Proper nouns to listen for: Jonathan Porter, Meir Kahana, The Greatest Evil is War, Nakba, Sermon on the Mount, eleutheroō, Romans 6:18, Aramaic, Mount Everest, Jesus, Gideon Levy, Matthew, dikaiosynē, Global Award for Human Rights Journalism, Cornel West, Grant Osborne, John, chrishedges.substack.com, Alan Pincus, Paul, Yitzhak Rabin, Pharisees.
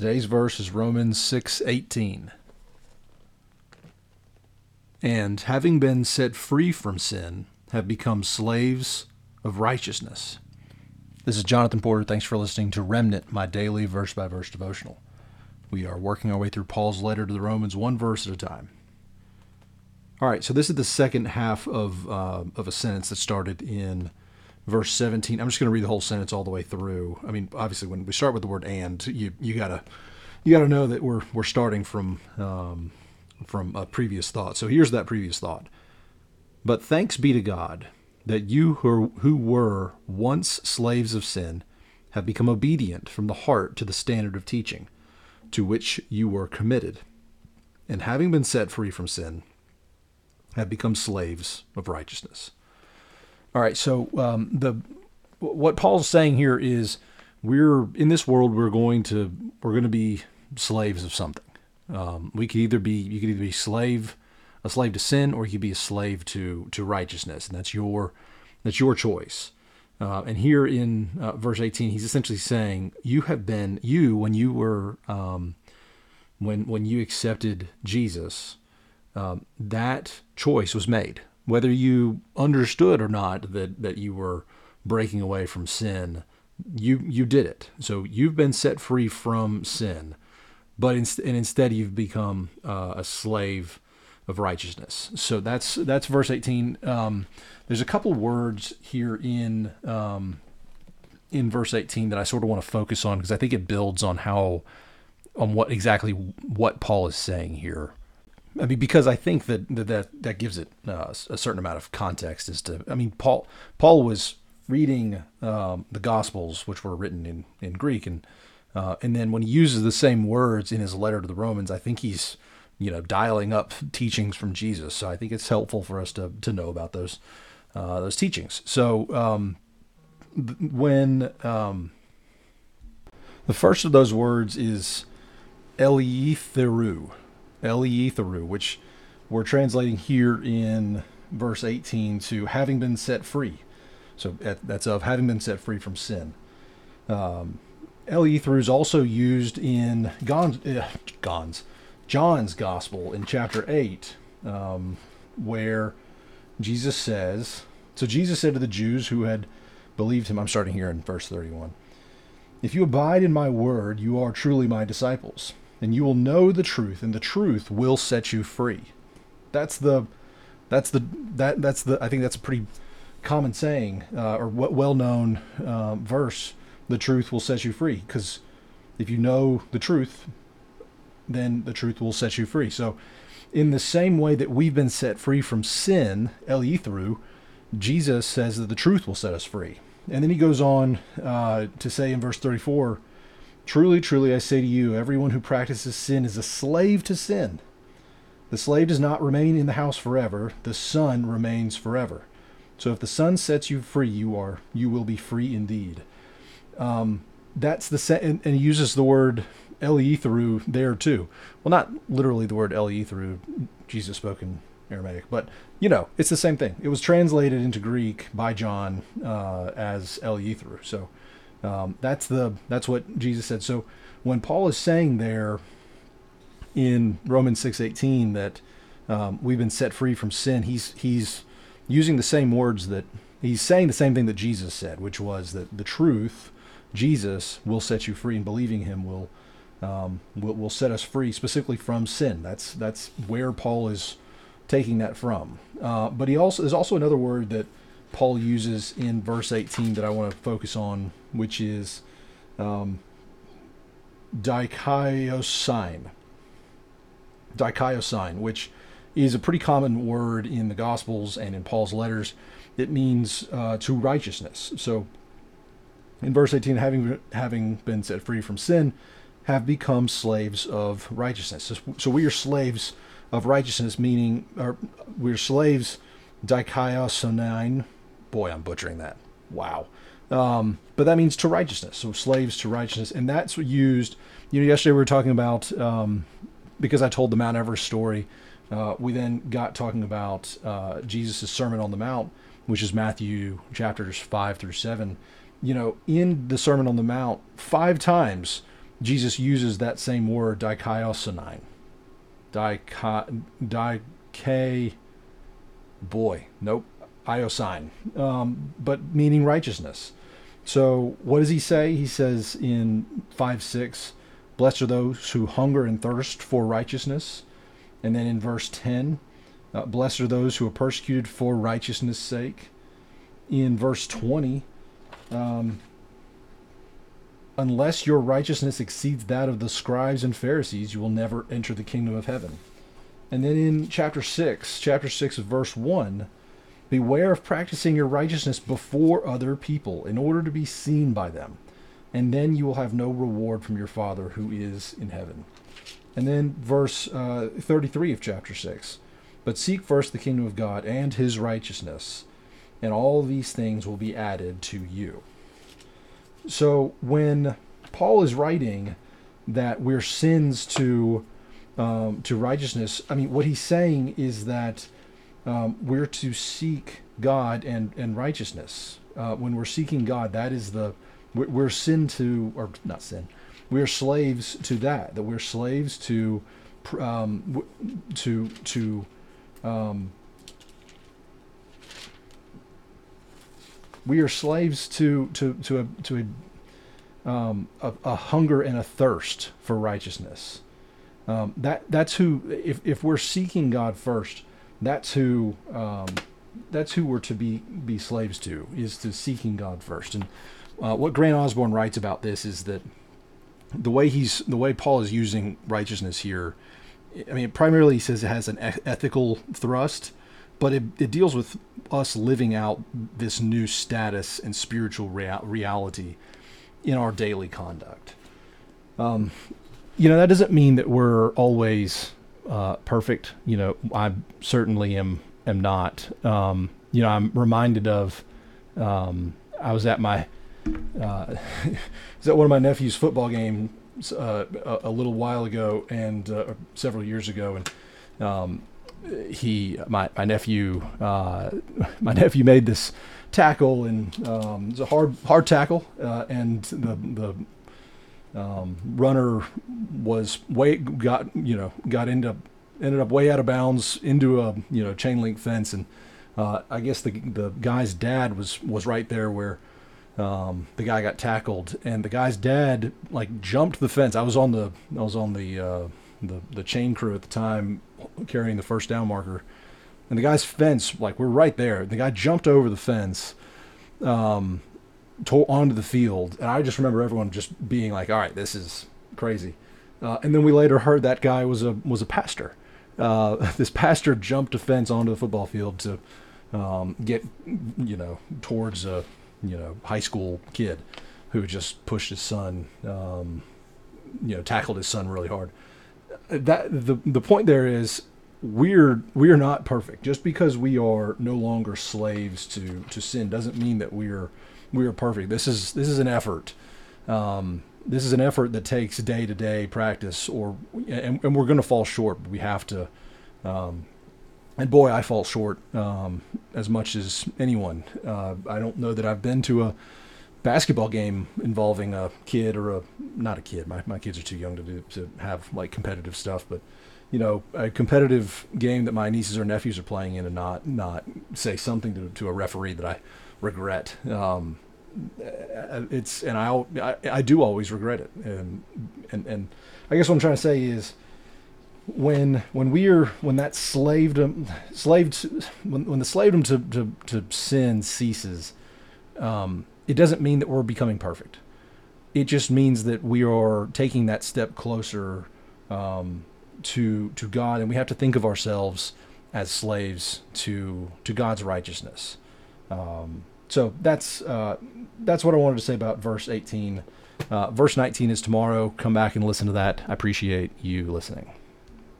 Today's verse is Romans 6:18. And having been set free from sin, have become slaves of righteousness. This is Jonathan Porter. Thanks for listening to Remnant, my daily verse-by-verse devotional. We are working our way through Paul's letter to the Romans, one verse at a time. All right, so this is the second half of a sentence that started in verse 17. I'm just going to read the whole sentence all the way through. I mean, obviously, when we start with the word "and," you gotta know that we're starting from a previous thought. So here's that previous thought. But thanks be to God that you who were once slaves of sin have become obedient from the heart to the standard of teaching to which you were committed, and having been set free from sin, have become slaves of righteousness. All right, so what Paul's saying here is in this world we're going to be slaves of something. You could either be a slave to sin, or you could be a slave to righteousness, and that's your choice. And here in verse 18, he's essentially saying when you accepted Jesus, that choice was made. Whether you understood or not that you were breaking away from sin, you did it. So you've been set free from sin, but instead you've become a slave of righteousness. So that's verse 18. There's a couple words here in verse 18 that I sort of want to focus on because I think it builds on what Paul is saying here. I mean, because I think that gives it a certain amount of context as to, I mean, Paul was reading the Gospels, which were written in Greek, and then when he uses the same words in his letter to the Romans, I think he's, dialing up teachings from Jesus. So I think it's helpful for us to know about those teachings. So when the first of those words is eleutheroō, which we're translating here in verse 18 to having been set free. So that's of having been set free from sin. Eleutheroō is also used in John's Gospel in chapter 8, where Jesus says, so Jesus said to the Jews who had believed him, I'm starting here in verse 31, if you abide in my word, you are truly my disciples. And you will know the truth, and the truth will set you free. I think that's a pretty common saying, or well-known verse. The truth will set you free, because if you know the truth, then the truth will set you free. So, in the same way that we've been set free from sin, eleutheroō, Jesus says that the truth will set us free. And then he goes on to say in verse 34. Truly, truly, I say to you, everyone who practices sin is a slave to sin. The slave does not remain in the house forever. The son remains forever. So if the son sets you free, you will be free indeed. That's the same, and he uses the word eleutheroō there too. Well, not literally the word eleutheroō. Jesus spoke in Aramaic, but it's the same thing. It was translated into Greek by John as eleutheroō. So. That's what Jesus said. So when Paul is saying there in Romans 6:18 that we've been set free from sin, he's using the same words that he's saying the same thing that Jesus said, which was that the truth, Jesus, will set you free, and believing him will set us free specifically from sin. That's where Paul is taking that from. But there's also another word that Paul uses in verse 18 that I want to focus on, which is dikaiosynē, which is a pretty common word in the Gospels and in Paul's letters. It means to righteousness. So in verse 18, having been set free from sin, have become slaves of righteousness. So we are slaves of righteousness, meaning we're slaves dikaiosynē. Boy, I'm butchering that. Wow. But that means to righteousness. So slaves to righteousness. And that's used, yesterday we were talking about, because I told the Mount Everest story, we then got talking about Jesus' Sermon on the Mount, which is Matthew chapters 5 through 7. In the Sermon on the Mount, 5 times Jesus uses that same word, dikaiosynē. But meaning righteousness. So what does he say? He says in 5:6, blessed are those who hunger and thirst for righteousness. And then in verse 10, blessed are those who are persecuted for righteousness' sake. In verse 20, unless your righteousness exceeds that of the scribes and Pharisees, you will never enter the kingdom of heaven. And then in chapter 6 verse 1, beware of practicing your righteousness before other people in order to be seen by them, and then you will have no reward from your Father who is in heaven. And then verse 33 of chapter 6, but seek first the kingdom of God and his righteousness, and all these things will be added to you. So when Paul is writing that we're sins to righteousness, I mean, what he's saying is that we're to seek God and righteousness. When we're seeking God, that is we're slaves to that we're slaves we are slaves to a hunger and a thirst for righteousness. That's who, if we're seeking God first, that's who we're to be slaves to, is to seeking God first. And what Grant Osborne writes about this is that the way Paul is using righteousness here, I mean, primarily he says it has an ethical thrust, but it deals with us living out this new status and spiritual reality in our daily conduct. That doesn't mean that we're always perfect. I certainly am not. I'm reminded of, I was at one of my nephew's football games a little while ago, and several years ago, and my nephew made this tackle, and it was a hard tackle, and the runner ended up way out of bounds into a chain link fence, and I guess the guy's dad was right there where the guy got tackled, and the guy's dad jumped the fence. I was on the chain crew at the time, carrying the first down marker, and the guy's fence, we're right there. The guy jumped over the fence onto the field, and I just remember everyone just being all right, this is crazy. And then we later heard that guy was a pastor. This pastor jumped a fence onto the football field to get towards a high school kid who just pushed his son, tackled his son really hard. That the point there is, we're not perfect. Just because we are no longer slaves to sin doesn't mean that we are perfect. This is an effort. This is an effort that takes day-to-day practice, and we're going to fall short. We have to, and boy, I fall short as much as anyone. I don't know that I've been to a basketball game involving a kid or not a kid. My kids are too young to have competitive stuff, but a competitive game that my nieces or nephews are playing in, and not say something to a referee that I regret. I do always regret it. And I guess what I'm trying to say is, when the slavedom to sin ceases, it doesn't mean that we're becoming perfect. It just means that we are taking that step closer to God, and we have to think of ourselves as slaves to God's righteousness. So that's what I wanted to say about verse 18. Verse 19 is tomorrow. Come back and listen to that. I appreciate you listening.